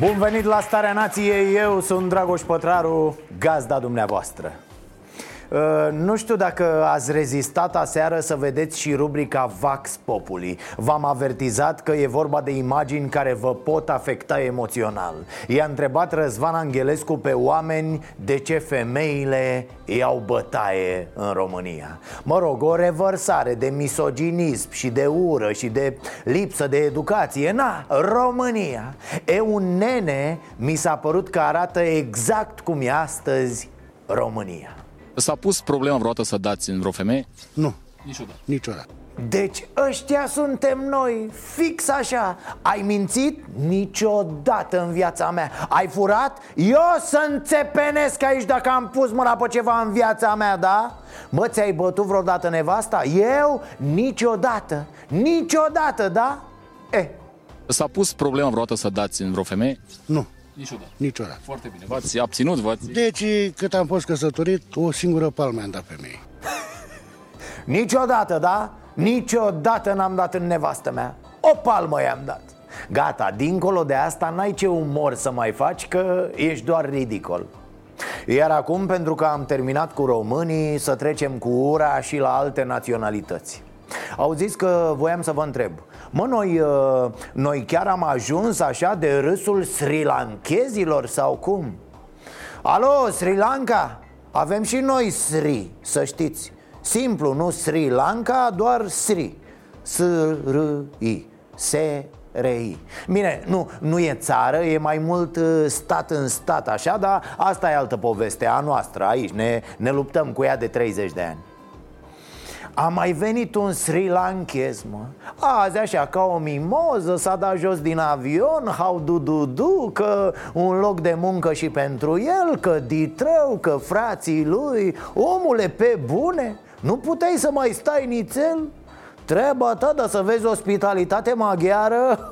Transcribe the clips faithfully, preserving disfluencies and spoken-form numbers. Bun venit la Starea Nației, eu sunt Dragoș Pătraru, gazda dumneavoastră. Nu știu dacă ați rezistat aseară să vedeți și rubrica Vax Populi. V-am avertizat că e vorba de imagini care vă pot afecta emoțional. I-a întrebat Răzvan Anghelescu pe oameni de ce femeile iau bătaie în România. Mă rog, o revărsare de misoginism și de ură și de lipsă de educație. Na, România! E un nene, mi s-a părut că arată exact cum e astăzi România. S-a pus problema vreodată să dați în vreo femeie? Nu, niciodată, niciodată. Deci ăștia suntem noi, fix așa. Ai mințit? Niciodată în viața mea. Ai furat? Eu să înțepenesc aici dacă am pus mâna pe ceva în viața mea, da? Mă, ți-ai bătut vreodată nevasta? Eu? Niciodată, niciodată, da? E. S-a pus problema vreodată să dați în vreo femeie? Nu. Niciodată. Niciodată. Foarte bine. V-ați abținut, v-ați... Deci, cât am fost căsătorit, o singură palmă am dat pe mine. Niciodată, da? Niciodată n-am dat în nevastă mea. O palmă i-am dat. Gata, dincolo de asta n-ai ce umor să mai faci, că ești doar ridicol. Iar acum, pentru că am terminat cu românii, să trecem cu ura și la alte naționalități. Au zis că voiam să vă întreb. Mă, noi, noi chiar am ajuns așa de râsul srilanchezilor sau cum? Alo, Sri Lanka? Avem și noi Sri, să știți. Simplu, nu Sri Lanka, doar Sri. S-R-I, S-R-I. Bine, nu, nu e țară, e mai mult stat în stat așa, dar asta e altă poveste, a noastră, aici, ne, ne luptăm cu ea de treizeci de ani. A mai venit un srilanchez, mă. Azi așa, ca o mimoză, s-a dat jos din avion, hau du du du, că un loc de muncă și pentru el, că Ditrău, că frații lui. Omule, pe bune, nu puteai să mai stai nițel? Treaba ta, dar să vezi ospitalitate maghiară.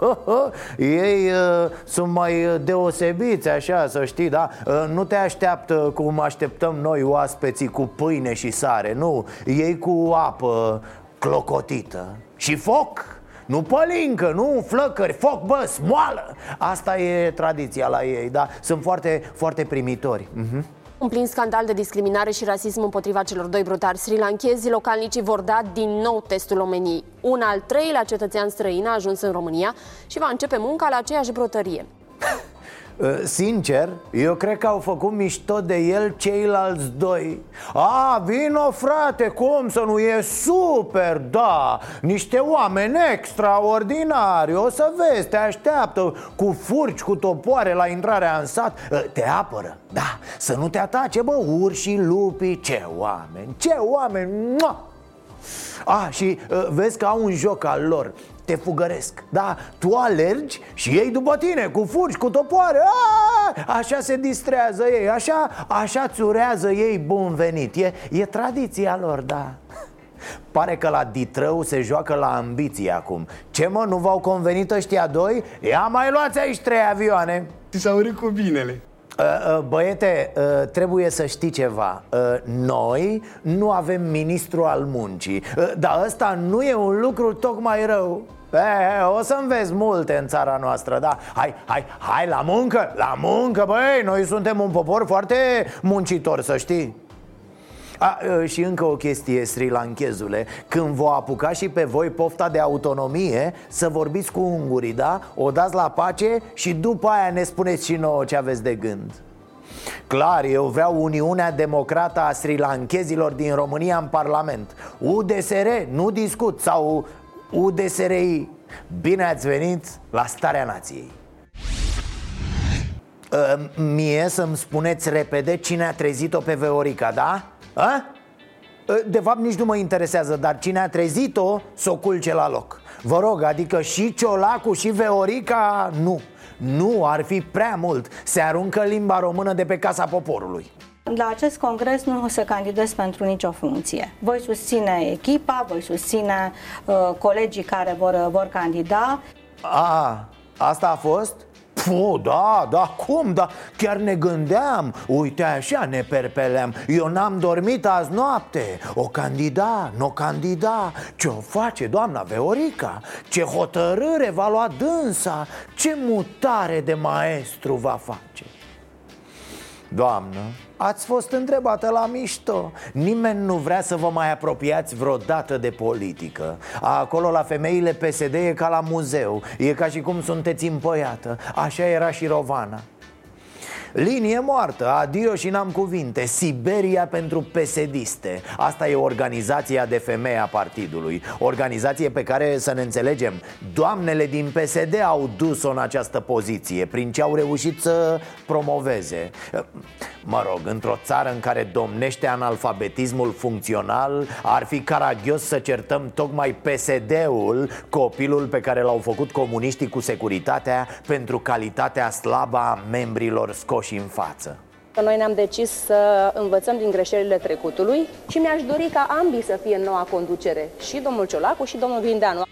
Ei uh, sunt mai deosebiți, așa, să știi, da? Uh, nu te așteaptă cum așteptăm noi oaspeții cu pâine și sare, nu. Ei cu apă clocotită și foc, nu pălincă, nu flăcări, foc, bă, smoală. Asta e tradiția la ei, da? Sunt foarte, foarte primitori. Mhm. Uh-huh. Un plin scandal de discriminare și rasism împotriva celor doi brutari srilanchezi, localnicii vor da din nou testul omeniei. Un al treilea cetățean străin a ajuns în România și va începe munca la aceeași brutărie. Sincer, eu cred că au făcut mișto de el ceilalți doi. A, vino frate, cum să nu, e super, da. Niște oameni extraordinari, o să vezi, te așteaptă cu furci, cu topoare la intrarea în sat. Te apără, da, să nu te atace, bă, urși, lupii, ce oameni, ce oameni. A, și vezi că au un joc al lor. Te fugăresc, da? Tu alergi și ei după tine, cu furci, cu topoare. Aaaa! Așa se distrează ei, așa, așa țurează ei bun venit. E, e tradiția lor, da. Pare că la Ditrău se joacă la ambiție acum. Ce mă, nu v-au convenit ăștia doi? Ia mai luați aici trei avioane. S-au urât cu binele. Băiete, trebuie să știi ceva. Noi nu avem ministru al muncii. Dar ăsta nu e un lucru tocmai rău. E, o să înveți multe în țara noastră, da? Hai, hai, hai, la muncă, la muncă, băi. Noi suntem un popor foarte muncitor, să știi. A, și încă o chestie, srilanchezule. Când vă apuca și pe voi pofta de autonomie, să vorbiți cu ungurii, da? O dați la pace și după aia ne spuneți și nouă ce aveți de gând. Clar, eu vreau Uniunea Democrată a srilanchezilor din România în Parlament. U D S R, nu discut, sau U D S R I. Bine ați venit la Starea Nației. Mie să-mi spuneți repede cine a trezit-o pe Viorica, da? A? De fapt nici nu mă interesează, dar cine a trezit-o, s-o culce la loc. Vă rog, adică și Ciolacu și Viorica, nu. Nu, ar fi prea mult. Se aruncă limba română de pe Casa Poporului. La acest congres nu o să candidez pentru nicio funcție. Voi susține echipa, voi susține uh, colegii care vor, vor candida. A, asta a fost? Puh, da, da, cum, da, chiar ne gândeam. Uite așa ne perpeleam. Eu n-am dormit azi noapte. O candida, n-o candida. Ce-o face doamna Viorica? Ce hotărâre va lua dânsa? Ce mutare de maestru va face? Doamnă, ați fost întrebată la mișto. Nimeni nu vrea să vă mai apropiați vreodată de politică. Acolo la femeile P S D e ca la muzeu. E ca și cum sunteți împăiată. Așa era și Rovana. Linie moartă, adio și n-am cuvinte. Siberia pentru P S D-iste. Asta e organizația de femei a partidului. Organizație pe care, să ne înțelegem, doamnele din P S D au dus-o în această poziție prin ce au reușit să promoveze. Mă rog, într-o țară în care domnește analfabetismul funcțional, ar fi caragios să certăm tocmai P S D-ul, copilul pe care l-au făcut comuniștii cu securitatea, pentru calitatea slabă a membrilor scoși și în față. Noi ne-am decis să învățăm din greșelile trecutului și mi-aș dori ca ambii să fie în noua conducere, și domnul Ciolacu și domnul Grindeanu.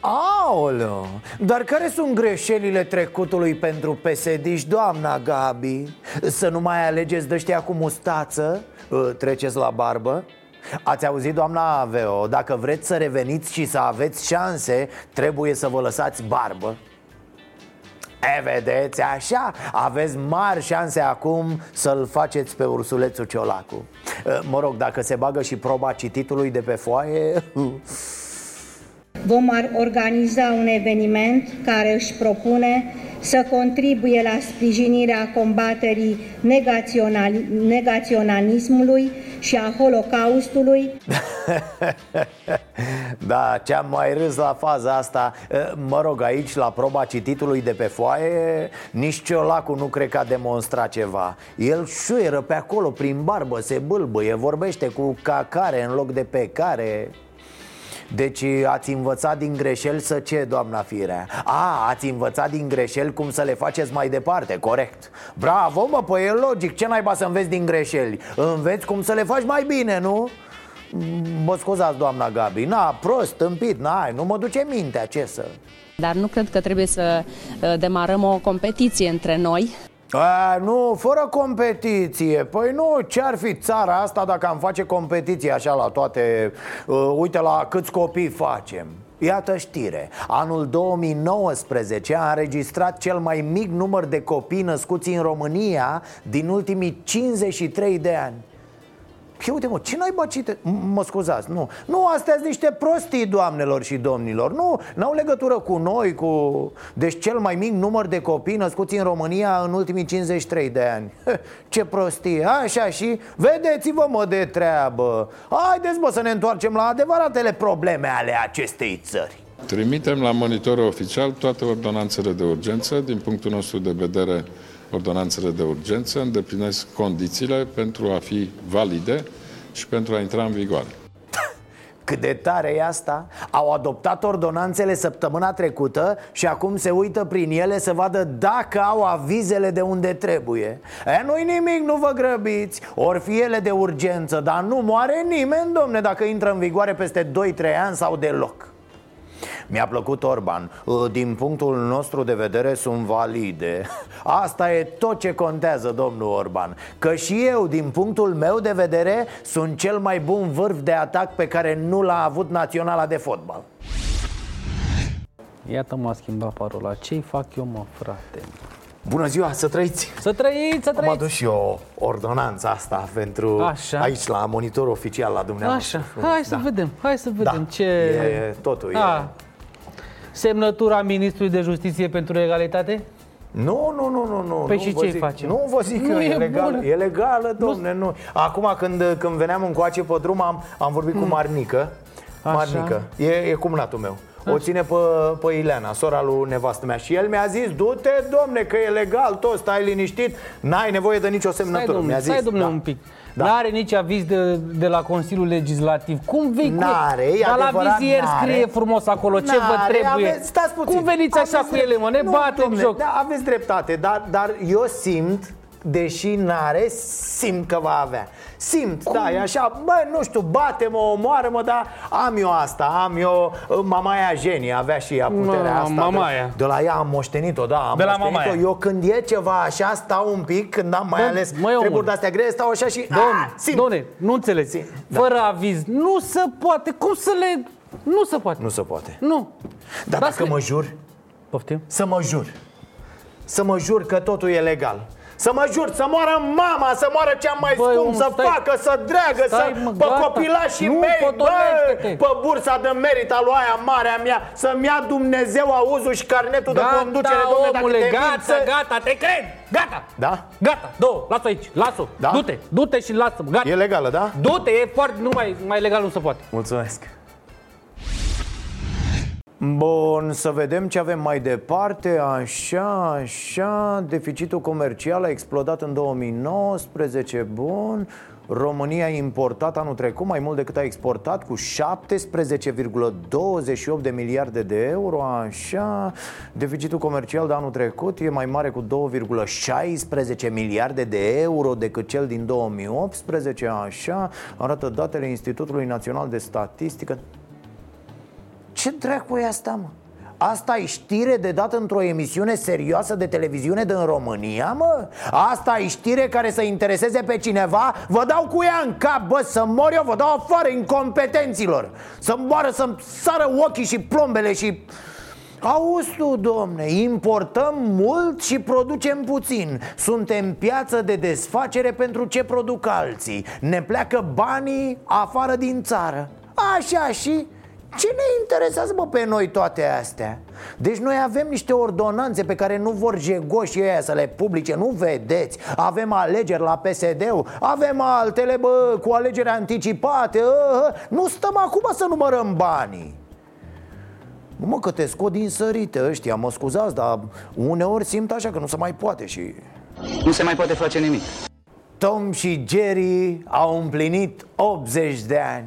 Aoleu, dar care sunt greșelile trecutului pentru P S D-și, doamna Gabi? Să nu mai alegeți dăștia cu mustață? Treceți la barbă? Ați auzit, doamna Aveo, dacă vreți să reveniți și să aveți șanse, trebuie să vă lăsați barbă. E, vedeți, așa, aveți mari șanse acum să-l faceți pe ursulețul Ciolacu. Mă rog, dacă se bagă și proba cititului de pe foaie. Vom organiza un eveniment care își propune să contribuie la sprijinirea combaterii negațional- negaționalismului și a Holocaustului. Da, ce-am mai râs la faza asta. Mă rog, aici, la proba cititului de pe foaie, nici Ciolacu nu cred că a demonstrat ceva. El șuieră pe acolo, prin barbă, se bâlbâie, vorbește cu cacare în loc de pecare. Deci ați învățat din greșeli să ce, doamna Firea? A, ați învățat din greșeli cum să le faceți mai departe, corect. Bravo, mă, păi e logic, ce naiba să înveți din greșeli? Înveți cum să le faci mai bine, nu? Mă scuzați, doamna Gabi, na, prost, tâmpit, na, nu mă duce mintea, ce să... Dar nu cred că trebuie să demarăm o competiție între noi. A, nu, fără competiție. Păi nu, ce-ar fi țara asta dacă am face competiție așa la toate? uh, Uite la câți copii facem. Iată știre. Anul două mii nouăsprezece a înregistrat cel mai mic număr de copii născuți în România din ultimii cincizeci și trei de ani. Păi uite, mă, ce naiba cite... Mă scuzați, nu. Nu, astea sunt niște prostii, doamnelor și domnilor. Nu, n-au legătură cu noi, cu... Deci cel mai mic număr de copii născuți în România în ultimii cincizeci și trei de ani. Ce prostie, așa și... Vedeți-vă, mă, de treabă. Haideți, bă, să ne întoarcem la adevăratele probleme ale acestei țări. Trimitem la monitorul oficial toate ordonanțele de urgență. Din punctul nostru de vedere, ordonanțele de urgență îndeplinesc condițiile pentru a fi valide și pentru a intra în vigoare. Cât de tare e asta? Au adoptat ordonanțele săptămâna trecută și acum se uită prin ele să vadă dacă au avizele de unde trebuie. E, nu-i nimic, nu vă grăbiți. Or fi ele de urgență, dar nu moare nimeni, domne, dacă intră în vigoare peste doi trei ani sau deloc. Mi-a plăcut Orban. Din punctul nostru de vedere sunt valide. Asta e tot ce contează, domnul Orban. Că și eu, din punctul meu de vedere, sunt cel mai bun vârf de atac pe care nu l-a avut naționala de fotbal. Iată, m-a schimbat parola. Ce-i fac eu, mă, frate? Bună ziua, să trăiți! Să trăiți, să trăiți! Am adus și eu ordonanța asta pentru așa, aici, la monitor oficial, la dumneavoastră. Așa, hai să da. vedem, hai să vedem da. ce... E, totul A. e... Semnătura Ministrului de Justiție pentru Egalitate? Nu, nu, nu, nu, nu. Păi nu și ce facem? Nu vă zic nu că e legală, e legală, domne, nu. nu. Acum, când, când veneam încoace pe drum, am, am vorbit hmm. cu Marnică. Așa. Marnică, e, e cumnatul meu. O ține pe, pe Ileana, sora lui nevastă mea. Și el mi-a zis, du-te, domne, că e legal tot, stai liniștit, n-ai nevoie de nicio semnătură. Stai, domne, mi-a zis, stai, domne, da. un pic Da. N-are nici aviz de, de la Consiliul Legislativ. Cum vei cu el? Dar la vizier scrie frumos acolo ce vă trebuie. Aveți, stați puțin. Cum veniți așa aveți cu drept. ele, mă? Ne batem joc. Da, aveți dreptate, dar, dar eu simt, deși n-are, simt că va avea. Simt, cum? Da, e așa, bă, nu știu, bate-mă, omoară-mă, dar am eu asta, am eu mamaia Jenny, avea și ea puterea no, asta mamaia. De, de la ea am moștenit-o, da, am de moștenit-o mamaia. Eu când e ceva așa, stau un pic, când am mai Domn, ales treburi de-astea grele, stau așa și Domn, simt. Domne, nu înțelegi, da. Fără aviz, nu se poate, cum să le... Nu se poate. Nu se poate. Nu. Dar da dacă le... mă jur, Poftim? Să mă jur, să mă jur că totul e legal. Să mă jur, să moară mama, să moară ce-am mai băi, scump, om, să stai, facă, să dreagă, stai, să, mă, pe copilașii nu, mei, bă, pe bursa de merit a lui aia marea mea, să-mi ia Dumnezeu auzul și carnetul gata, de conducere, domne, omule, dacă te gata, mință... gata, te cred, gata, da? Gata, două, las-o aici, las-o, da? du-te, du-te și lasă-mă, gata. E legală, da? Du-te, e foarte, nu mai, mai legal nu se poate. Mulțumesc. Bun, să vedem ce avem mai departe. Așa, așa, deficitul comercial a explodat în două mii nouăsprezece. Bun, România a importat anul trecut mai mult decât a exportat, cu șaptesprezece virgulă douăzeci și opt de miliarde de euro. Așa, deficitul comercial de anul trecut e mai mare cu două virgulă șaisprezece miliarde de euro decât cel din două mii optsprezece. Așa, arată datele Institutului Național de Statistică. Ce dracu e asta, mă? Asta e știre de dat într-o emisiune serioasă de televiziune din România, mă? Asta e știre care să intereseze pe cineva? Vă dau cu ea în cap, bă, să mor eu, vă dau afară incompetenților. Să-mi moară, să-mi sară ochii și plombele și... Auzi tu, domne, importăm mult și producem puțin. Suntem piață de desfacere pentru ce produc alții. Ne pleacă banii afară din țară. Așa și... Ce ne interesează, bă, pe noi toate astea? Deci noi avem niște ordonanțe pe care nu vor jegoșii ăia să le publice, nu vedeți? Avem alegeri la P S D-ul, avem altele, bă, cu alegeri anticipate. Nu stăm acum să numărăm banii. Mă, că te scot din sărite ăștia, mă scuzați, dar uneori simt așa că nu se mai poate și... Nu se mai poate face nimic. Tom și Jerry au împlinit optzeci de ani.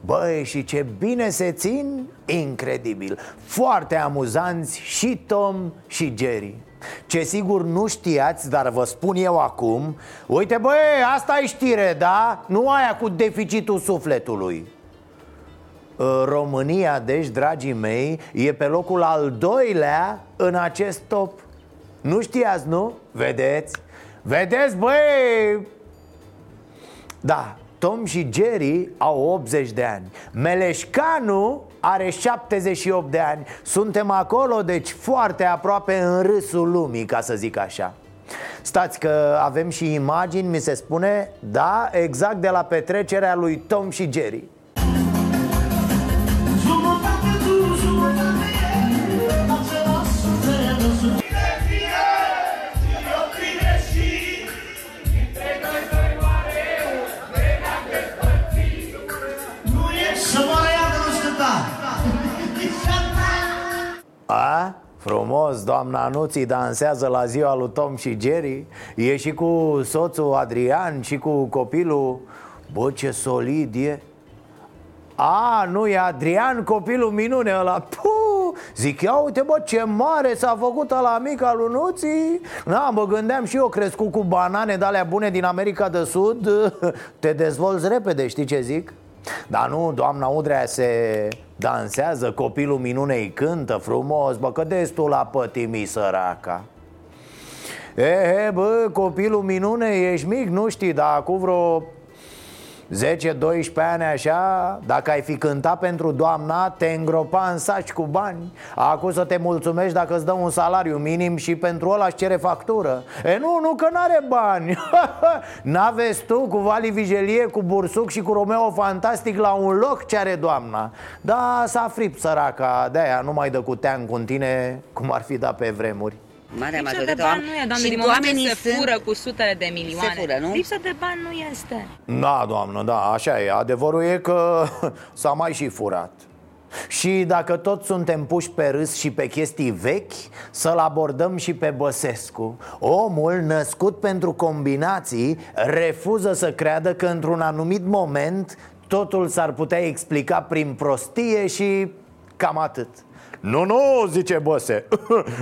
Băi, și ce bine se țin, incredibil. Foarte amuzanți și Tom și Jerry. Ce sigur nu știați, dar vă spun eu acum. Uite, băi, asta e știre, da? Nu aia cu deficitul sufletului. România, deci, dragii mei, e pe locul al doilea în acest top. Nu știați, nu? Vedeți? Vedeți, băi? Da. Tom și Jerry au optzeci de ani. Meleșcanu are șaptezeci și opt de ani. Suntem acolo, deci foarte aproape în râsul lumii, ca să zic așa. Stați că avem și imagini, mi se spune, da, exact de la petrecerea lui Tom și Jerry. A, frumos, doamna Nuți dansează la ziua lui Tom și Jerry. E și cu soțul Adrian și cu copilul. Bă, ce solid e. A, nu, e Adrian, copilul minune ăla. Puh, zic, ia uite, bă, ce mare s-a făcut ăla mic al lui Nuții. Da, mă gândeam și eu, crescut cu banane de-alea bune din America de Sud. Te dezvolți repede, știi ce zic? Dar nu, doamna Udrea se... dansează, copilul minunei cântă frumos, bă, că destul a pătimi săraca. E, e, bă, copilul minunei, ești mic, nu știi, dar cu vreo zece-doisprezece ani așa, dacă ai fi cântat pentru doamna, te îngropa în saci cu bani. Acum să te mulțumești dacă îți dă un salariu minim și pentru ăla îți cere factură. E nu, nu că n-are bani. N-aveți tu cu Vali Vigelie, cu Bursuc și cu Romeo Fantastic la un loc ce are doamna. Da, s-a fript săraca, de-aia nu mai dă cu tean cu tine, cum ar fi dat pe vremuri. Marea lipsă de bani nu e, doamne, și din oamenii se sunt... fură cu sutele de milioane. Se fură, nu? Lipsă de bani nu este. Da, doamnă, da, așa e. Adevărul e că s-a mai și furat. Și dacă tot suntem puși pe râs și pe chestii vechi, să-l abordăm și pe Băsescu. Omul născut pentru combinații refuză să creadă că într-un anumit moment totul s-ar putea explica prin prostie și cam atât. Nu, nu, zice Băse,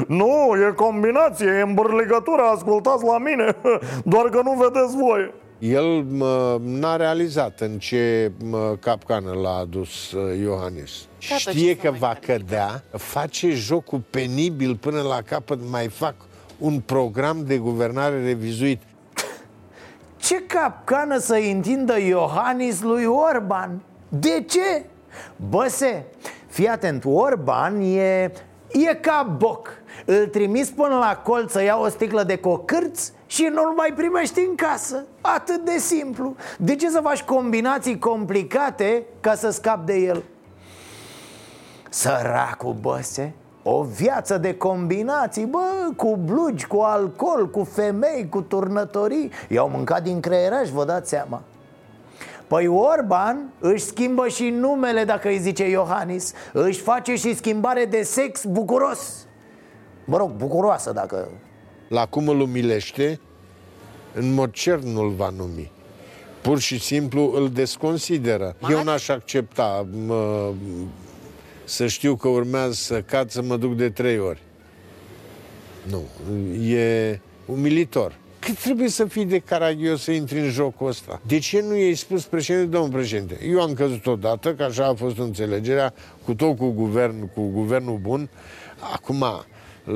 nu, e combinație, e îmbârligătură, ascultați la mine, doar că nu vedeți voi. El mă, n-a realizat în ce mă, capcană l-a adus uh, Iohannis. Tată, știe că va cădea, face jocul penibil până la capăt, mai fac un program de guvernare revizuit. Ce capcană să întindă Iohannis lui Orban? De ce? Băse, fii atent, Orban e, e ca Boc. Îl trimis până la colț să ia o sticlă de cocârți și nu-l mai primești în casă. Atât de simplu. De ce să faci combinații complicate ca să scapi de el? Săracul Băse, o viață de combinații, bă, cu blugi, cu alcool, cu femei, cu turnătorii. I-au mâncat din creieraș, vă dați seama. Păi Orban își schimbă și numele dacă îi zice Iohannis. Își face și schimbare de sex bucuros. Mă rog, bucuroasă dacă... La cum îl umilește, în mod cert nu-l va numi. Pur și simplu îl desconsideră. Mare? Eu n-aș accepta mă, să știu că urmează să cad, să mă duc de trei ori. Nu, e umilitor. Cât trebuie să fii de caragios să intri în jocul ăsta? De ce nu i-ai spus președinte, domnul președinte? Eu am căzut odată, că așa a fost înțelegerea, cu tot cu guvern, cu guvernul bun. Acum...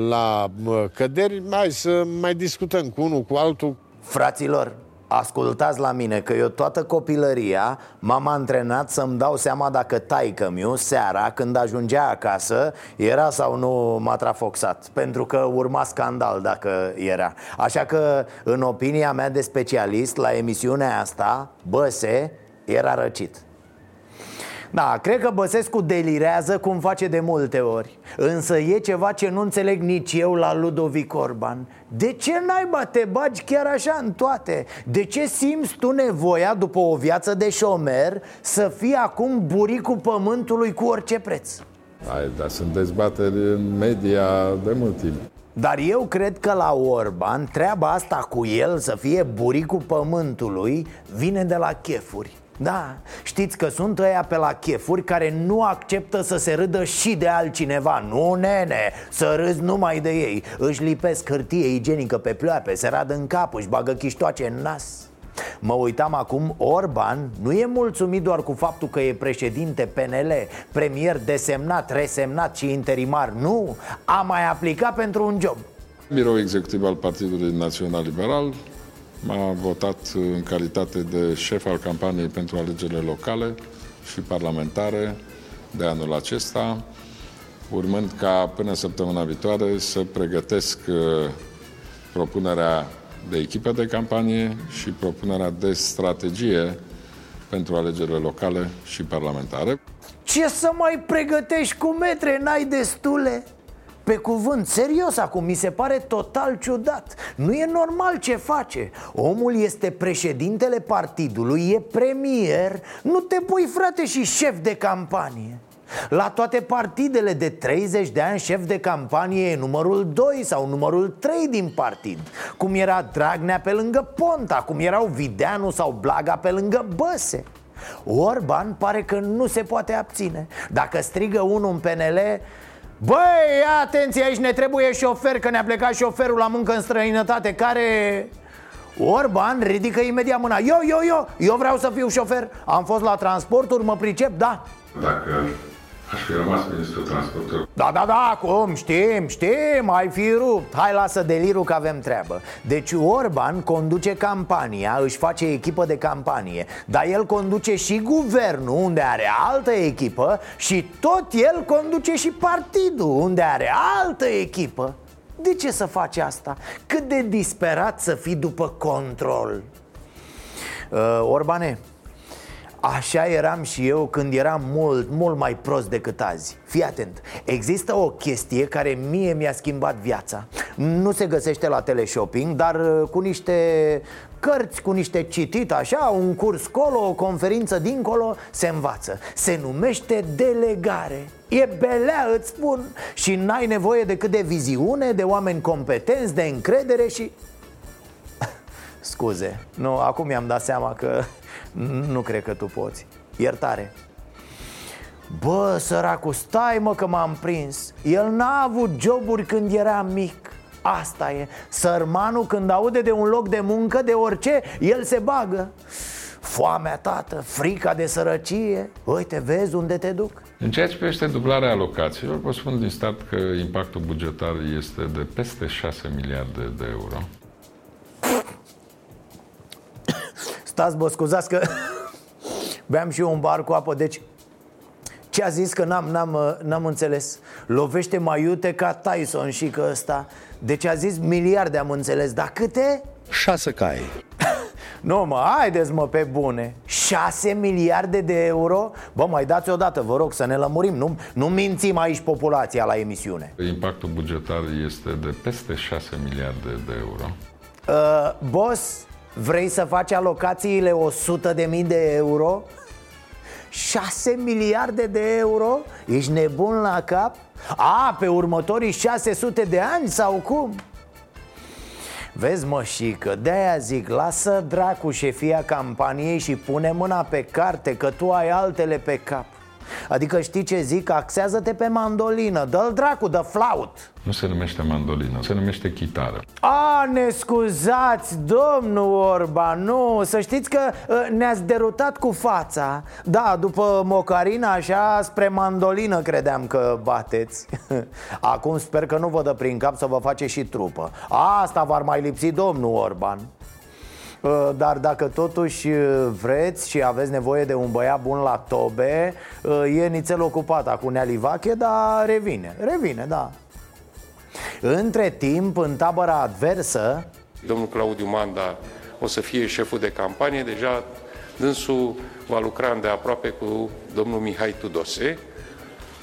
la căderi, mai să mai discutăm cu unul, cu altul. Fraților, ascultați la mine, că eu toată copilăria m-am antrenat să-mi dau seama dacă taică-miu seara, când ajungea acasă, era sau nu matrafoxat, pentru că urma scandal dacă era. Așa că, în opinia mea de specialist, la emisiunea asta, Băse era răcit. Da, cred că Băsescu delirează, cum face de multe ori. Însă e ceva ce nu înțeleg nici eu la Ludovic Orban. De ce naiba te bagi chiar așa în toate? De ce simți tu nevoia, după o viață de șomer, să fii acum buricul pământului cu orice preț? Ai, dar sunt dezbateri în media de mult timp. Dar eu cred că la Orban treaba asta cu el să fie buricul pământului vine de la chefuri. Da, știți că sunt ăia pe la chefuri care nu acceptă să se râdă și de altcineva. Nu, nene, să râzi numai de ei. Își lipesc hârtie igienică pe ploape, se radă în cap, își bagă chiștoace în nas. Mă uitam acum, Orban nu e mulțumit doar cu faptul că e președinte P N L, premier desemnat, resemnat și interimar. Nu, a mai aplicat pentru un job. Biroul executiv al Partidului Național Liberal m-a votat în calitate de șef al campaniei pentru alegerile locale și parlamentare de anul acesta, urmând ca până săptămâna viitoare să pregătesc propunerea de echipă de campanie și propunerea de strategie pentru alegerile locale și parlamentare. Ce să mai pregătești cu metre, n-ai destule? Pe cuvânt, serios acum, mi se pare total ciudat. Nu e normal ce face. Omul este președintele partidului, e premier. Nu te pui, frate, și șef de campanie. La toate partidele de treizeci de ani, șef de campanie e numărul doi sau numărul trei din partid. Cum era Dragnea pe lângă Ponta, cum erau Videanu sau Blaga pe lângă Băse. Orban pare că nu se poate abține. Dacă strigă unul în P N L... Băi, atenție, aici ne trebuie șofer, că ne-a plecat șoferul la muncă în străinătate, care... Orban ridică imediat mâna. Eu, eu, eu, eu vreau să fiu șofer. Am fost la transporturi, mă pricep, da. Dacă aș fi rămas ministrul transportului. Da, da, da, cum, știm, știm, ai fi rupt. Hai, lasă delirul că avem treabă. Deci Orban conduce campania, își face echipă de campanie. Dar el conduce și guvernul, unde are altă echipă. Și tot el conduce și partidul, unde are altă echipă. De ce să faci asta? Cât de disperat să fii după control. uh, Orbane, Așa eram și eu când eram mult, mult mai prost decât azi. Fii atent, există o chestie care mie mi-a schimbat viața. Nu se găsește la teleshopping, dar cu niște cărți, cu niște citit, așa, un curs colo, o conferință dincolo, se învață. Se numește delegare. E belea, îți spun, și n-ai nevoie decât de viziune, de oameni competenți, de încredere și... Scuze, nu, acum mi-am dat seama că nu cred că tu poți. Iertare. Bă, săracul, stai mă că m-am prins. El n-a avut joburi când era mic. Asta e, sărmanul când aude de un loc de muncă, de orice, el se bagă. Foamea, tată, frica de sărăcie. Uite, vezi unde te duc. În ceea ce privește dublarea alocațiilor, pot spune din start că impactul bugetar este de peste șase miliarde de euro. Stați, bă, scuzați că beam și eu un bar cu apă, deci ce a zis că n-am, n-am, n-am înțeles? Lovește mai iute ca Tyson și că ăsta. Deci a zis miliarde, am înțeles, dar câte? Șase cai. Nu mă, haideți mă, pe bune. Șase miliarde de euro? Bă, mai dați odată, vă rog, să ne lămurim. Nu, nu mințim aici populația la emisiune. Impactul bugetar este de peste șase miliarde de euro. uh, Boss, vrei să faci alocațiile o sută de mii de euro? șase miliarde de euro? Ești nebun la cap? A, pe următorii șase sute de ani sau cum? Vezi, mășică, de-aia zic, lasă dracu șefia campaniei și pune mâna pe carte, că tu ai altele pe cap. Adică știi ce zic? Axează-te pe mandolină, dă-l dracu, dă flaut. Nu se numește mandolină, se numește chitară. A, ne scuzați, domnul Orban, nu, să știți că ne-ați derutat cu fața. Da, după mocarina așa, spre mandolină credeam că bateți. Acum sper că nu vă dă prin cap să vă face și trupă. Asta v-ar mai lipsi, domnul Orban. Dar dacă totuși vreți și aveți nevoie de un băiat bun la tobe, e nițel ocupat acum, Nea Livache, dar revine, revine, da. Între timp, în tabăra adversă, domnul Claudiu Manda o să fie șeful de campanie. Deja dânsul va lucra îndeaproape cu domnul Mihai Tudose,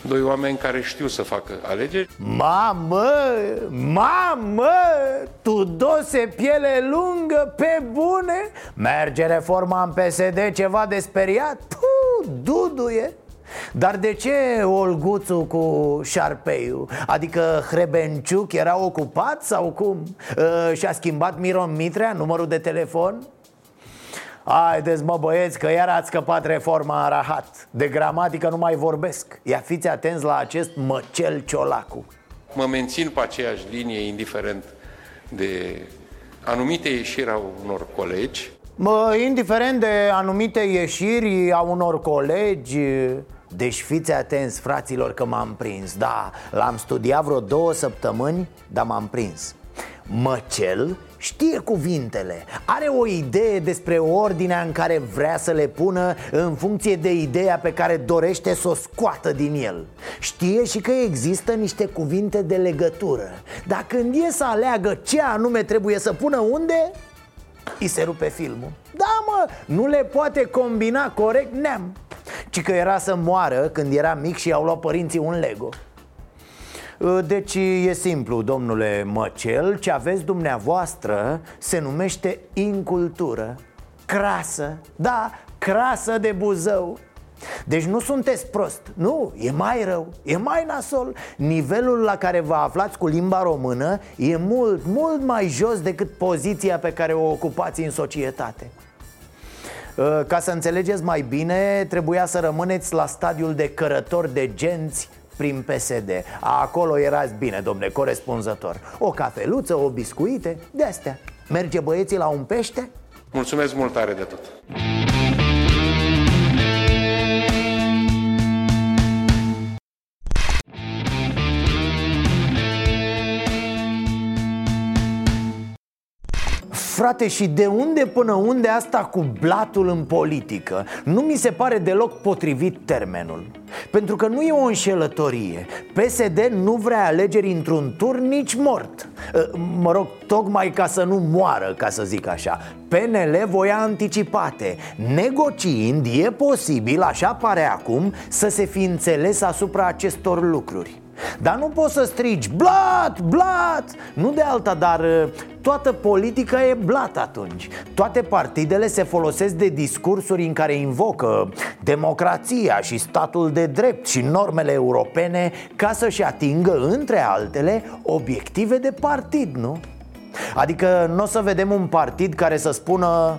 doi oameni care știu să facă alegeri. Mamă, mamă, Tudose piele lungă, pe bune. Merge reforma în P S D, ceva de speriat? Puh, duduie. Dar de ce Olguțu cu șarpeiul? Adică Hrebenciuc era ocupat sau cum? E, și-a schimbat Miron Mitrea numărul de telefon? Haideți mă băieți că iar ați scăpat reforma în rahat. De gramatică nu mai vorbesc. Ia fiți atenți la acest Măcel Ciolacu. Mă mențin pe aceeași linie, indiferent de anumite ieșiri a unor colegi. Mă, indiferent de anumite ieșiri a unor colegi. Deci fiți atenți, fraților, că m-am prins. Da, l-am studiat vreo două săptămâni, dar m-am prins. Măcel știe cuvintele, are o idee despre ordinea în care vrea să le pună în funcție de ideea pe care dorește să o scoată din el. Știe și că există niște cuvinte de legătură, dar când e să aleagă ce anume trebuie să pună unde, i se rupe filmul. Da mă, nu le poate combina corect neam. Ci că era să moară când era mic și i-au luat părinții un Lego. Deci e simplu, domnule Măcel, ce aveți dumneavoastră se numește incultură. Crasă, da, crasă de Buzău. Deci nu sunteți prost, nu, e mai rău, e mai nasol. Nivelul la care vă aflați cu limba română e mult, mult mai jos decât poziția pe care o ocupați în societate. Ca să înțelegeți mai bine, trebuia să rămâneți la stadiul de cărători de genți prin P S D. Acolo erați bine, domne, corespunzător. O cafeluță, o biscuite, de-astea. Merge băieții la un pește? Mulțumesc mult tare de tot! Frate, și de unde până unde asta cu blatul în politică? Nu mi se pare deloc potrivit termenul. Pentru că nu e o înșelătorie. P S D nu vrea alegeri într-un tur nici mort. Mă rog, tocmai ca să nu moară, ca să zic așa. P N L voia anticipate, negociind, e posibil, așa pare acum, să se fi înțeles asupra acestor lucruri. Dar nu poți să strigi blat, blat, nu de alta, dar toată politica e blat atunci. Toate partidele se folosesc de discursuri în care invocă democrația și statul de drept și normele europene ca să-și atingă, între altele, obiective de partid, nu? Adică nu o să vedem un partid care să spună: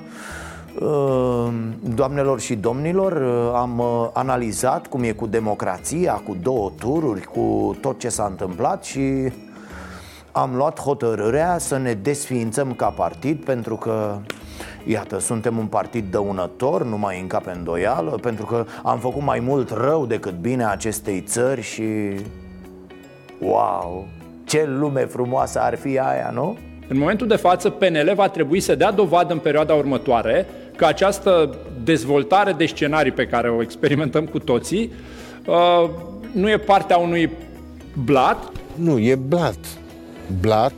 doamnelor și domnilor, am analizat cum e cu democrația, cu două tururi, cu tot ce s-a întâmplat și am luat hotărârea să ne desființăm ca partid, pentru că, iată, suntem un partid dăunător, nu mai încape îndoială, pentru că am făcut mai mult rău decât bine acestei țări și... Wow! Ce lume frumoasă ar fi aia, nu? În momentul de față, P N L va trebui să dea dovadă în perioada următoare că această dezvoltare de scenarii pe care o experimentăm cu toții nu e partea unui blat. Nu, e blat. Blat,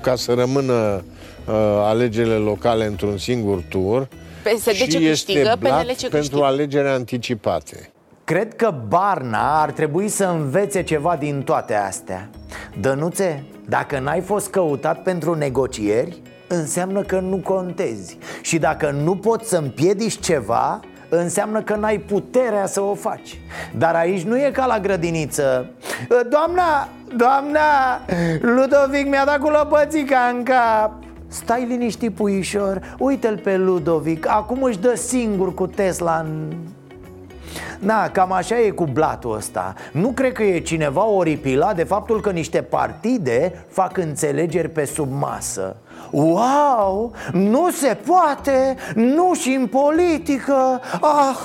ca să rămână alegerile locale într-un singur tur. P S D și ce câștigă, este blat P N L ce pentru alegeri anticipate. Cred că Barna ar trebui să învețe ceva din toate astea. Dănuțe, dacă n-ai fost căutat pentru negocieri, înseamnă că nu contezi. Și dacă nu poți să împiedici ceva, înseamnă că n-ai puterea să o faci. Dar aici nu e ca la grădiniță: doamna, doamna, Ludovic mi-a dat cu lopățica în cap. Stai liniștit, puișor, uite-l pe Ludovic, acum își dă singur cu Tesla în... Na, cam așa e cu blatul ăsta. Nu cred că e cineva oripilat de faptul că niște partide fac înțelegeri pe sub masă. Wow, nu se poate, nu și în politică. Ah,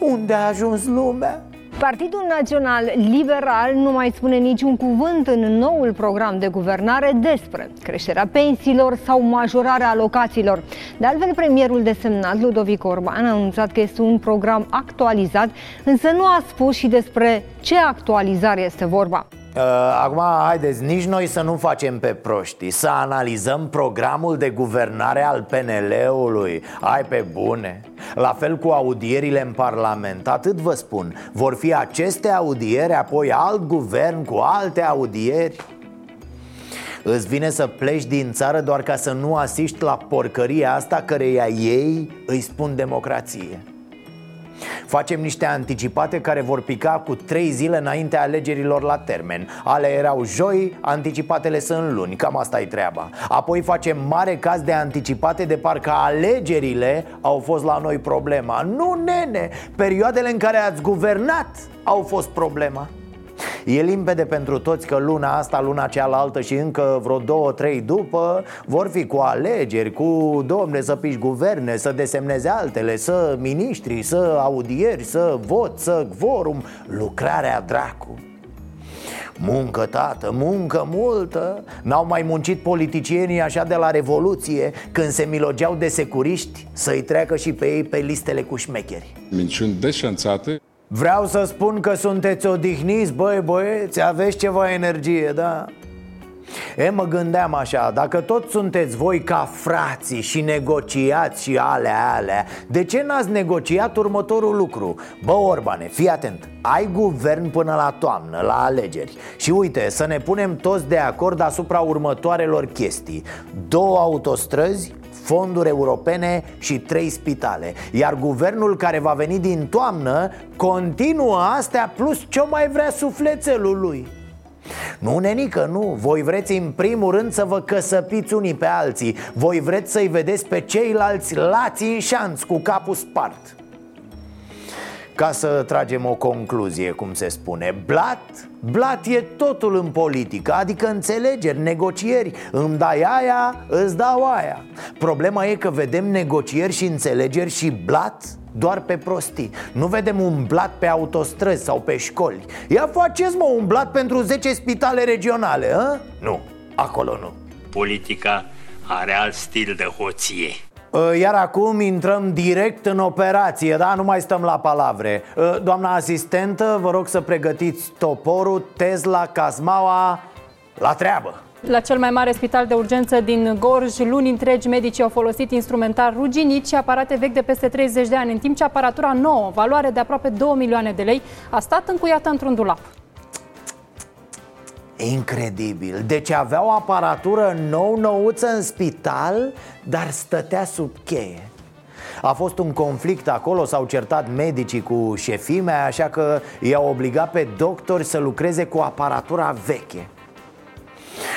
unde a ajuns lumea? Partidul Național Liberal nu mai spune niciun cuvânt în noul program de guvernare despre creșterea pensiilor sau majorarea alocațiilor. De altfel, premierul desemnat, Ludovic Orban, a anunțat că este un program actualizat, însă nu a spus și despre ce actualizare este vorba. Uh, acum, haideți, nici noi să nu facem pe proștii, să analizăm programul de guvernare al P N L-ului. Hai pe bune! La fel cu audierile în Parlament, atât vă spun. Vor fi aceste audieri, apoi alt guvern cu alte audieri. Îți vine să pleci din țară doar ca să nu asiști la porcăria asta căreia ei îi spun democrație. Facem niște anticipate care vor pica cu trei zile înaintea alegerilor la termen. Ale erau joi, anticipatele sunt luni, cam asta e treaba. Apoi facem mare caz de anticipate de parcă alegerile au fost la noi problema. Nu, nene, perioadele în care ați guvernat au fost problema. E limpede pentru toți că luna asta, luna cealaltă și încă vreo două, trei după vor fi cu alegeri, cu domne să piși guverne, să desemneze altele, să miniștri, să audieri, să vot, să quorum. Lucrarea dracu. Muncă, tată, muncă multă. N-au mai muncit politicienii așa de la Revoluție, când se milogeau de securiști să-i treacă și pe ei pe listele cu șmecheri. Minciuni deșanțate. Vreau să spun că sunteți odihniți, băi băieți, aveți ceva energie, da? E, mă gândeam așa, dacă tot sunteți voi ca frații și negociați și alea, alea, de ce n-ați negociat următorul lucru? Bă, Orbane, fii atent, ai guvern până la toamnă, la alegeri. Și uite, să ne punem toți de acord asupra următoarelor chestii: două autostrăzi, fonduri europene și trei spitale. Iar guvernul care va veni din toamnă continuă astea plus ce mai vrea sufletelul lui. Nu, nenică, nu. Voi vreți în primul rând să vă căsăpiți unii pe alții. Voi vreți să-i vedeți pe ceilalți lați în șanț cu capul spart. Ca să tragem o concluzie, cum se spune, blat, blat e totul în politică, adică înțelegeri, negocieri. Îmi dai aia, îți dau aia. Problema e că vedem negocieri și înțelegeri și blat doar pe prostii. Nu vedem un blat pe autostrăzi sau pe școli. Ia faceți, mă, un blat pentru zece spitale regionale, a? Nu, acolo nu. Politica are alt stil de hoție. Iar acum intrăm direct în operație, da? Nu mai stăm la palavre. Doamna asistentă, vă rog să pregătiți toporul, Tesla, casmaua, la treabă! La cel mai mare spital de urgență din Gorj, luni întregi medicii au folosit instrumentar ruginit și aparate vechi de peste treizeci de ani, în timp ce aparatura nouă, valoare de aproape două milioane de lei, a stat încuiată într-un dulap. Incredibil! Deci avea o aparatură nou-nouță în spital, dar stătea sub cheie. A fost un conflict acolo, s-au certat medicii cu șefimea, așa că i-au obligat pe doctori să lucreze cu aparatura veche.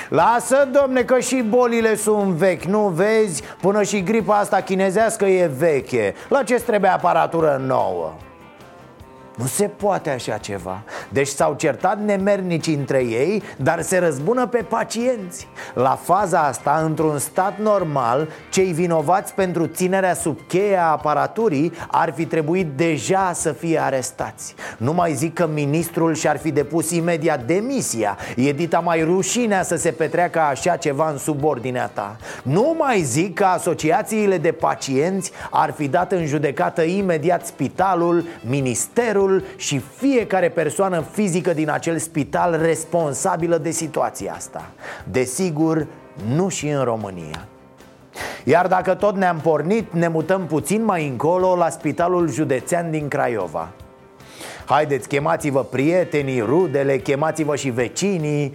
Lasă, domne, că și bolile sunt vechi, nu vezi? Până și gripa asta chinezească e veche. La ce trebuie aparatură nouă? Nu se poate așa ceva. Deci s-au certat nemernici între ei, dar se răzbună pe pacienți. La faza asta, într-un stat normal, cei vinovați pentru ținerea sub cheie a aparaturii ar fi trebuit deja să fie arestați. Nu mai zic că ministrul și-ar fi depus imediat demisia. E dita mai rușinea să se petreacă așa ceva în subordinea ta. Nu mai zic că asociațiile de pacienți ar fi dat în judecată imediat spitalul, ministerul și fiecare persoană fizică din acel spital responsabilă de situația asta. Desigur, nu și în România. Iar dacă tot ne-am pornit, ne mutăm puțin mai încolo la Spitalul Județean din Craiova. Haideți, chemați-vă prietenii, rudele, chemați-vă și vecinii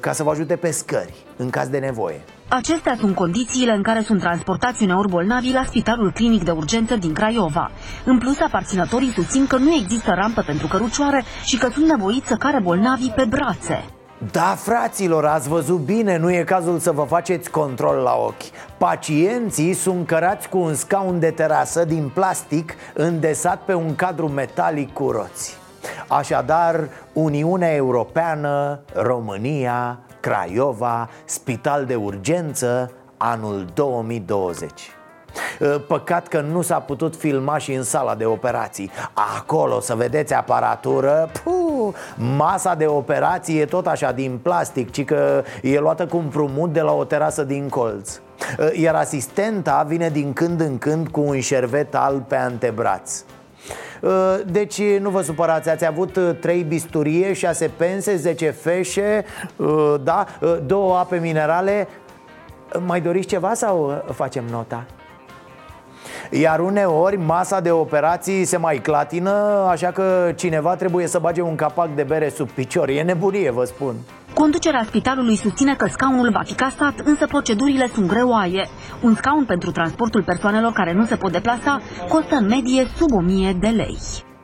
ca să vă ajute pe scări, în caz de nevoie. Acestea sunt condițiile în care sunt transportați uneori bolnavi la Spitalul Clinic de Urgență din Craiova. În plus, aparținătorii susțin că nu există rampă pentru cărucioare și că sunt nevoiți să care bolnavii pe brațe. Da, fraților, ați văzut bine, nu e cazul să vă faceți control la ochi. Pacienții sunt cărați cu un scaun de terasă din plastic îndesat pe un cadru metalic cu roți. Așadar, Uniunea Europeană, România, Craiova, Spital de Urgență, anul două mii douăzeci. Păcat că nu s-a putut filma și în sala de operații. Acolo, să vedeți aparatură, puh, masa de operații e tot așa din plastic, ci că e luată cu împrumut de la o terasă din colț. Iar asistenta vine din când în când cu un șervet alb pe antebraț. Deci nu vă supărați, ați avut trei bisturie, șase pense, zece feșe, da, două ape minerale. Mai doriți ceva sau facem nota? Iar uneori masa de operații se mai clatină, așa că cineva trebuie să bage un capac de bere sub picior. E nebunie, vă spun. Conducerea spitalului susține că scaunul va fi casat, însă procedurile sunt greoaie. Un scaun pentru transportul persoanelor care nu se pot deplasa costă în medie sub o mie de lei.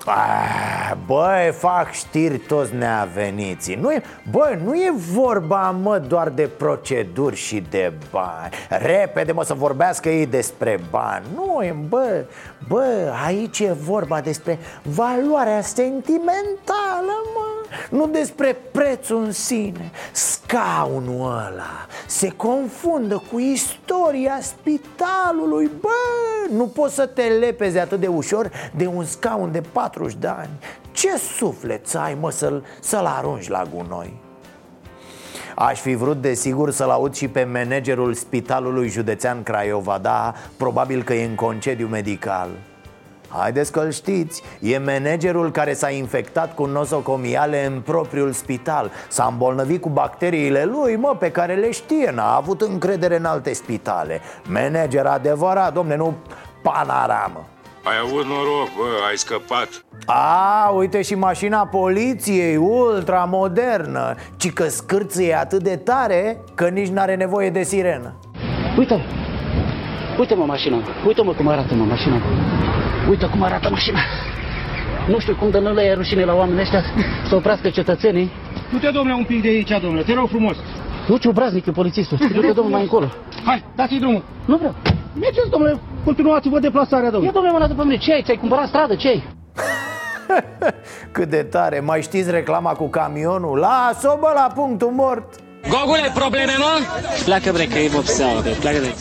Ah, băi, fac știri toți neaveniții. Nu e, bă, nu e vorba, mă, doar de proceduri și de bani. Repede, mă, să vorbească ei despre bani. Nu e, bă, bă, aici e vorba despre valoarea sentimentală, mă. Nu despre prețul în sine. Scaunul ăla se confundă cu istoria spitalului. Bă, nu poți să te lepezi atât de ușor de un scaun de patruzeci de ani. Ce suflet ai, mă, să-l, să-l arunci la gunoi? Aș fi vrut, desigur, să-l aud și pe managerul Spitalului Județean Craiova, dar probabil că e în concediu medical. Haideți că-l știți, e managerul care s-a infectat cu nosocomiale în propriul spital. S-a îmbolnăvit cu bacteriile lui, mă, pe care le știe, n-a avut încredere în alte spitale. Manager adevărat, domne, nu panaramă. Ai avut noroc, bă, ai scăpat. A, uite și mașina poliției, ultramodernă. Ci că scârție atât de tare că nici n-are nevoie de sirenă. Uite, uite-mă mașina, uite-mă cum arată-mă mașina. Uite cum arată mașina. Nu știu cum de nu le ia rușine la oamenii ăștia să oprească cetățenii. Du-te, domnule, un pic de aici, domnule, te rog frumos. Du-te, obraznic, e polițistul, du-te, domnule, mai încolo. Hai, dați-i drumul. Nu vreau. Mergeți, domnule, continuați-vă deplasarea, domnule. Ia, domnule, mă, după mine, ce ai? Ți-ai cumpărat stradă, ce ai? Cât de tare, mai știți reclama cu camionul? Las-o, bă, la punctul mort. Gogule, probleme, nu? Pleacă, bre, că e vopseaua, bre, pleacă, bre.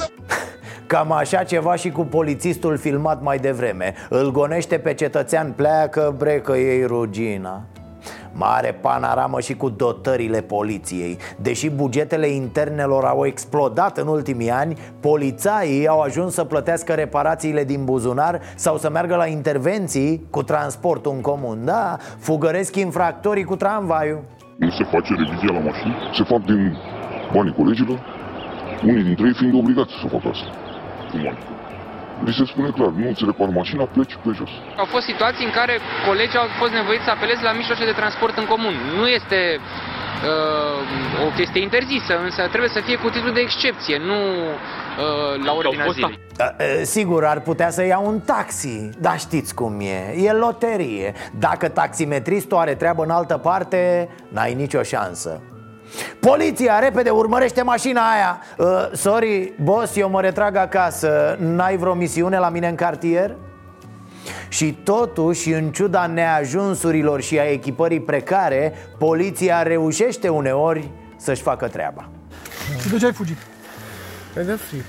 Cam așa ceva și cu polițistul filmat mai devreme. Îl gonește pe cetățean, pleacă, bre, că e-i rugina. Mare panoramă și cu dotările poliției. Deși bugetele internelor au explodat în ultimii ani, polițaii au ajuns să plătească reparațiile din buzunar sau să meargă la intervenții cu transportul în comun. Da, fugăresc infractorii cu tramvaiul. Nu se face revizia la mașini, se fac din banii colegilor, unii dintre ei fiind obligați să facă asta cu banii. Li se spune clar, nu îți repar mașina, pleci pe jos. Au fost situații în care colegii au fost nevoiți să apeleze la mijloace de transport în comun. Nu este uh, o chestie interzisă, însă trebuie să fie cu titlu de excepție, nu uh, la ordinea zilei. Sigur, ar putea să ia un taxi, dar știți cum e, e loterie. Dacă taximetristul are treabă în altă parte, n-ai nicio șansă. Poliția, repede, urmărește mașina aia. uh, Sorry, boss, eu mă retrag acasă. N-ai vreo misiune la mine în cartier? Și totuși, în ciuda neajunsurilor și a echipării precare, poliția reușește uneori să-și facă treaba. Și de ce ai fugit? Ai de frică.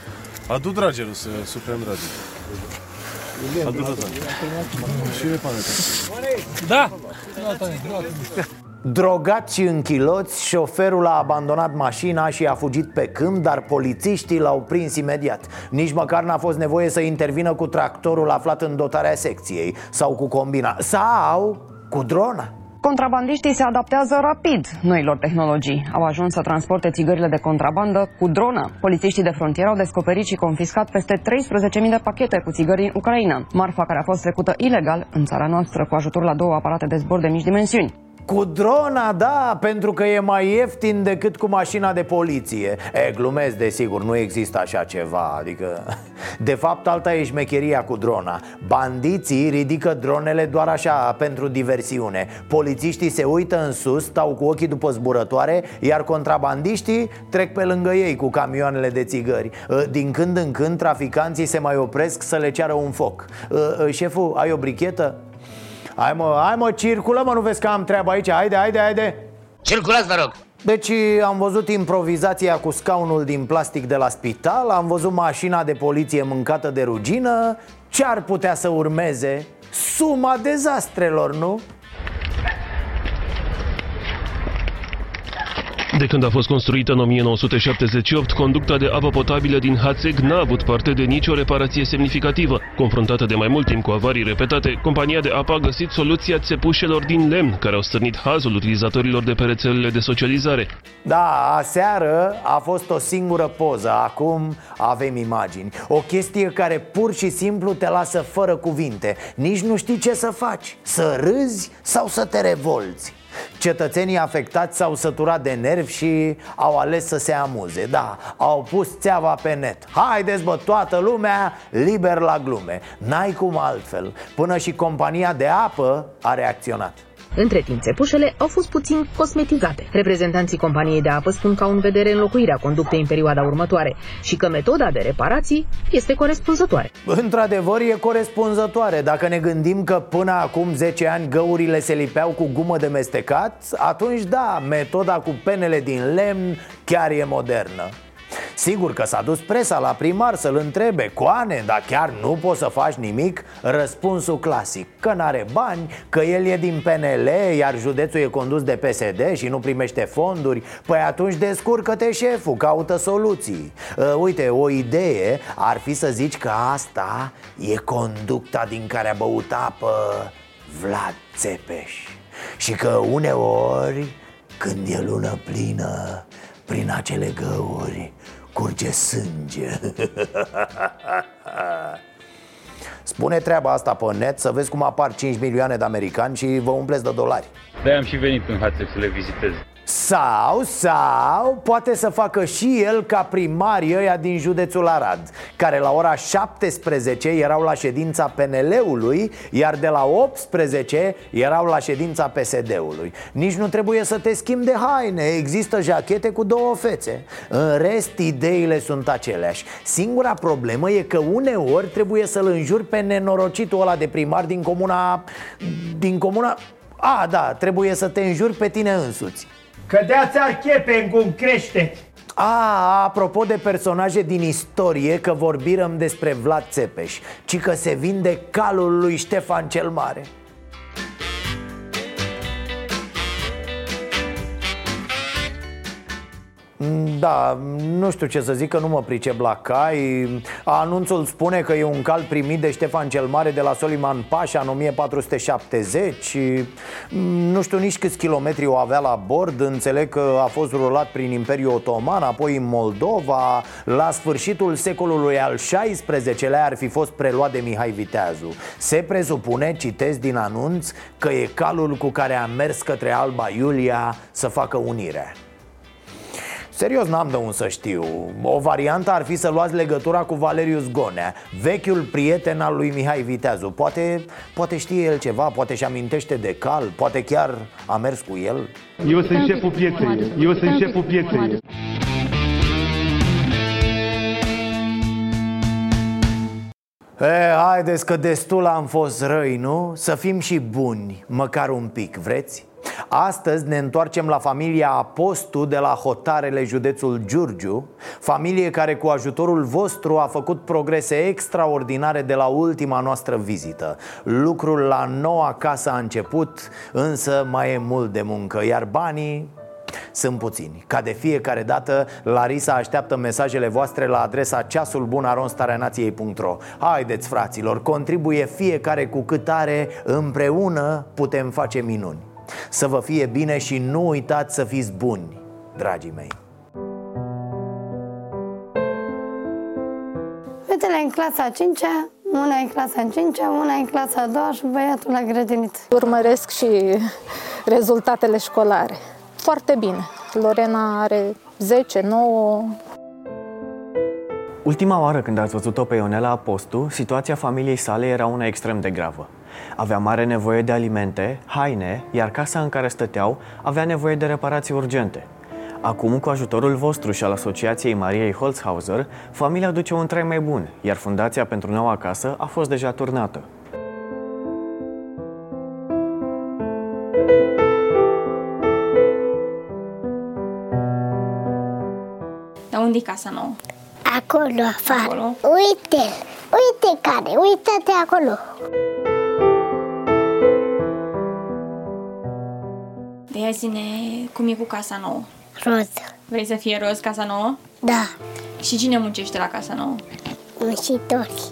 Adu dragelul să suprem dragii. Adu dragelul. Da! Drogat și închiloți, șoferul a abandonat mașina și a fugit pe câmp, dar polițiștii l-au prins imediat. Nici măcar n-a fost nevoie să intervină cu tractorul aflat în dotarea secției sau cu combina sau cu drona. Contrabandiștii se adaptează rapid noilor tehnologii. Au ajuns să transporte țigările de contrabandă cu dronă. Polițiștii de frontieră au descoperit și confiscat peste treisprezece mii de pachete cu țigări în Ucraina, marfa care a fost trecută ilegal în țara noastră cu ajutorul la două aparate de zbor de mici dimensiuni. Cu drona, da, pentru că e mai ieftin decât cu mașina de poliție. E, glumesc, desigur, nu există așa ceva. Adică, de fapt, alta e șmecheria cu drona. Bandiții ridică dronele doar așa, pentru diversiune. Polițiștii se uită în sus, stau cu ochii după zburătoare, iar contrabandiștii trec pe lângă ei cu camioanele de țigări. Din când în când, traficanții se mai opresc să le ceară un foc. Șeful, ai o brichetă? Hai mă, hai mă, circulă mă, nu vezi că am treabă aici, haide, haide, haide. Circulați, vă rog. Deci am văzut improvizația cu scaunul din plastic de la spital, am văzut mașina de poliție mâncată de rugină. Ce ar putea să urmeze? Suma dezastrelor, nu? De când a fost construită în o mie nouă sute șaptezeci și opt, conducta de apă potabilă din Hațeg n-a avut parte de nicio reparație semnificativă. Confruntată de mai mult timp cu avarii repetate, compania de apă a găsit soluția țepușelor din lemn, care au stârnit hazul utilizatorilor de pe rețelele de socializare. Da, aseară a fost o singură poză, acum avem imagini. O chestie care pur și simplu te lasă fără cuvinte. Nici nu știi ce să faci, să râzi sau să te revolți. Cetățenii afectați s-au săturat de nervi și au ales să se amuze. Da, au pus țeava pe net. Haideți bă, toată lumea liber la glume. N-ai cum altfel. Până și compania de apă a reacționat. Între timp, țepușele au fost puțin cosmetizate. Reprezentanții companiei de apă spun că au în vedere înlocuirea conductei în perioada următoare și că metoda de reparații este corespunzătoare. Într-adevăr, e corespunzătoare. Dacă ne gândim că până acum zece ani găurile se lipeau cu gumă de mestecat, atunci da, metoda cu penele din lemn chiar e modernă. Sigur că s-a dus presa la primar să-l întrebe: Coane, dar chiar nu poți să faci nimic? Răspunsul clasic: că n-are bani, că el e din P N L, iar județul e condus de P S D și nu primește fonduri. Păi atunci descurcă-te șeful, caută soluții. Uite, o idee ar fi să zici că asta e conducta din care a băut apă Vlad Țepeș. Și că uneori, când e lună plină, prin acele găuri curge sânge. Spune treaba asta pe net să vezi cum apar cinci milioane de americani și vă umpleți de dolari. De-aia am și venit în Hațeg să le vizitez. Sau, sau, poate să facă și el ca primarii ăia din județul Arad, care la ora șaptesprezece erau la ședința P N L-ului, iar de la optsprezece erau la ședința P S D-ului. Nici nu trebuie să te schimbi de haine, există jachete cu două fețe. În rest, ideile sunt aceleași. Singura problemă e că uneori trebuie să-l înjuri pe nenorocitul ăla de primar din comuna... Din comuna... A, da, trebuie să te înjuri pe tine însuți. Că de-ați archepe în cum crește. A, apropo de personaje din istorie, că vorbirăm despre Vlad Țepeș, ci că se vinde calul lui Ștefan cel Mare. Da, nu știu ce să zic, că nu mă pricep la cai. Anunțul spune că e un cal primit de Ștefan cel Mare de la Soliman Pașa în o mie patru sute șaptezeci. Nu știu nici câți kilometri o avea la bord. Înțeleg că a fost rulat prin Imperiul Otoman, apoi în Moldova. La sfârșitul secolului al șaisprezecelea ar fi fost preluat de Mihai Viteazu. Se presupune, citesc din anunț, că e calul cu care a mers către Alba Iulia să facă unirea. Serios, n-am de unde să știu. O variantă ar fi să luați legătura cu Valerius Gonea, vechiul prieten al lui Mihai Viteazu. Poate, poate știe el ceva, poate și amintește de cal, poate chiar a mers cu el. Eu sunt șeful pieței, eu sunt șeful pieței. E, haideți că destul am fost răi, nu? Să fim și buni, măcar un pic, vreți? Astăzi ne întoarcem la familia Apostu de la Hotarele, județul Giurgiu. Familie care cu ajutorul vostru a făcut progrese extraordinare de la ultima noastră vizită. Lucrul la noua casă a început, însă mai e mult de muncă, iar banii sunt puțini. Ca de fiecare dată, Larisa așteaptă mesajele voastre la adresa ceasul bun aron starea nației punct ro. Haideți, fraților, contribuie fiecare cu cât are, împreună putem face minuni. Să vă fie bine și nu uitați să fiți buni, dragii mei. Fetele în clasa a cincea, una în clasa a cincea, una în clasa a doua și băiatul la grădiniță. Urmăresc și rezultatele școlare. Foarte bine. Lorena are zece, nouă. Ultima oară când ați văzut-o pe Ionela Apostu, situația familiei sale era una extrem de gravă. Avea mare nevoie de alimente, haine, iar casa în care stăteau avea nevoie de reparații urgente. Acum, cu ajutorul vostru și al Asociației Mariei Holzhauser, familia duce un trai mai bun, iar fundația pentru noua casă a fost deja turnată. Dar unde e casa nouă? Acolo, afară. Acolo. Uite-l! Uite care! Uită-te acolo! De aia zine cum e cu casa nouă. Roz. Vrei să fie roz casa nouă? Da. Și cine muncește la casa nouă? Muncitori.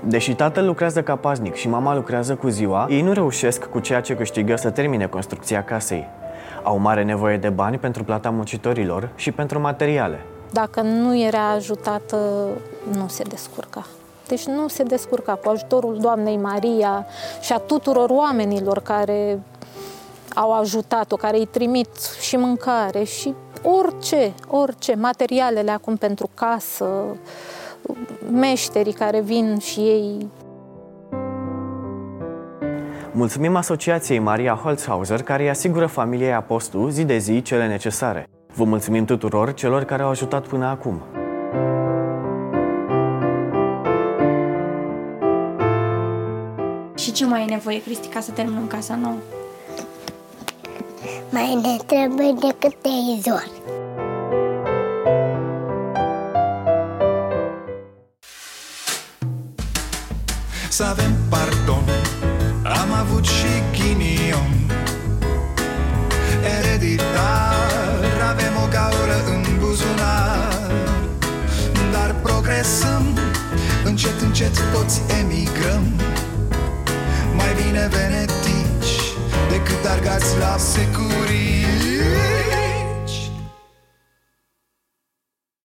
Deși tatăl lucrează ca paznic și mama lucrează cu ziua, ei nu reușesc cu ceea ce câștigă să termine construcția casei. Au mare nevoie de bani pentru plata muncitorilor și pentru materiale. Dacă nu era ajutată, nu se descurca. Deci nu se descurca. Cu ajutorul Doamnei Maria și a tuturor oamenilor care au ajutat-o, care îi trimit și mâncare și orice, orice, materialele acum pentru casă, meșterii care vin și ei. Mulțumim Asociației Maria Holzhauser, care îi asigură familiei Apostu zi de zi cele necesare. Vă mulțumim tuturor celor care au ajutat până acum. Și ce mai e nevoie, Cristi, ca să terminăm casa nouă? Mai ne trebuie decât televizor. Să avem pardon, am avut și ghinion. Ereditar, avem o gaură în buzunar. Dar progresăm, încet, încet toți emigrăm. Mai bine venetici decât argați la securii.